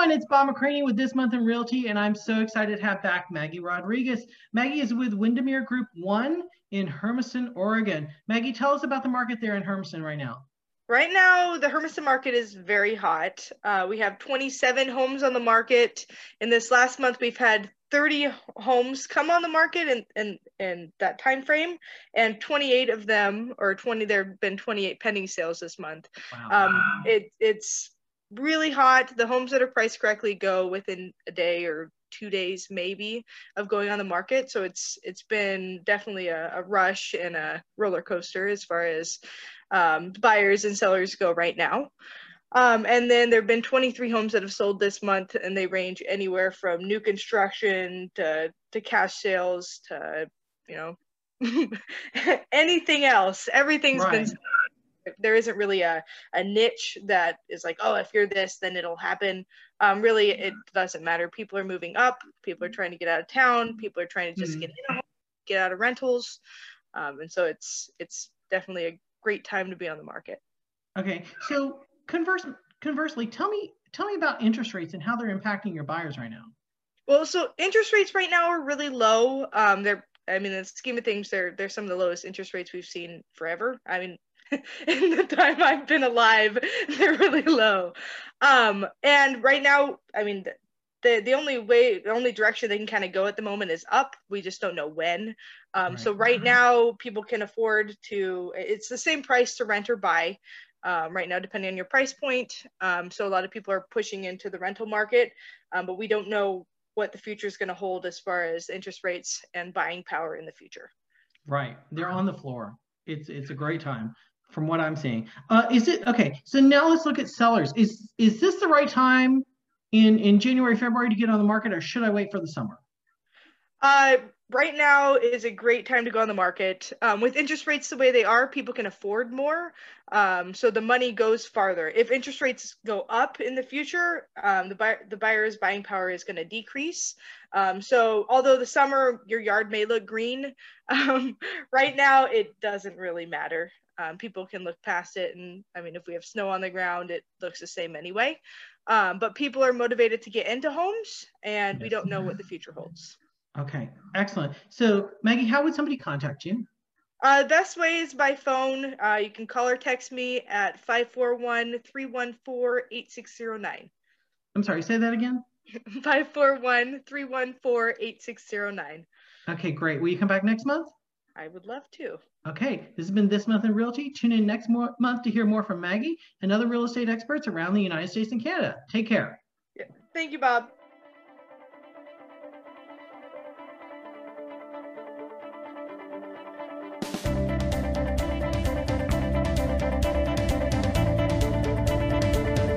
everyone, it's Bob McCraney with This Month in Realty, and I'm so excited to have back Maggie Rodriguez. Maggie is with Windermere Group One in Hermiston, Oregon. Maggie, tell us about the market there in Hermiston right now. Right now, the Hermiston market is very hot. We have 27 homes on the market. In this last month, we've had 30 homes come on the market in that time frame, and 28 of them, or 20, there have been 28 pending sales this month. Wow. It's really hot. The homes that are priced correctly go within a day or 2 days, maybe, of going on the market. So it's been definitely a rush and a roller coaster as far as buyers and sellers go right now. And then there have been 23 homes that have sold this month, and they range anywhere from new construction to cash sales to, you know, anything else. Everything's been sold. There isn't really a niche that is like, oh, if you're this, then it'll happen. Really, it doesn't matter. People are moving up. People are trying to get out of town. People are trying to just get in a home, get out of rentals. And so it's definitely a great time to be on the market. Okay. So conversely, tell me about interest rates and how they're impacting your buyers right now. Well, so interest rates right now are really low. I mean, in the scheme of things, they're some of the lowest interest rates we've seen forever. I mean, in the time I've been alive, they're really low. And right now, I mean, the only direction they can kind of go at the moment is up. We just don't know when. So right now, people can afford to, it's the same price to rent or buy right now, depending on your price point. So a lot of people are pushing into the rental market, but we don't know what the future is going to hold as far as interest rates and buying power in the future. Right. They're on the floor. It's a great time from what I'm seeing. Okay, so now let's look at sellers. Is this the right time in January, February to get on the market, or should I wait for the summer? Right now is a great time to go on the market. With interest rates the way they are, people can afford more. So the money goes farther. If interest rates go up in the future, the buyer's buying power is going to decrease. So although the summer, your yard may look green, right now it doesn't really matter. People can look past it. And I mean, if we have snow on the ground, it looks the same anyway. But people are motivated to get into homes, and we don't know what the future holds. Okay, excellent. So Maggie, how would somebody contact you? Best way is by phone. You can call or text me at 541-314-8609. I'm sorry, say that again? 541-314-8609. Okay, great. Will you come back next month? I would love to. Okay, this has been This Month in Realty. Tune in next month to hear more from Maggie and other real estate experts around the United States and Canada. Take care. Yeah. Thank you, Bob.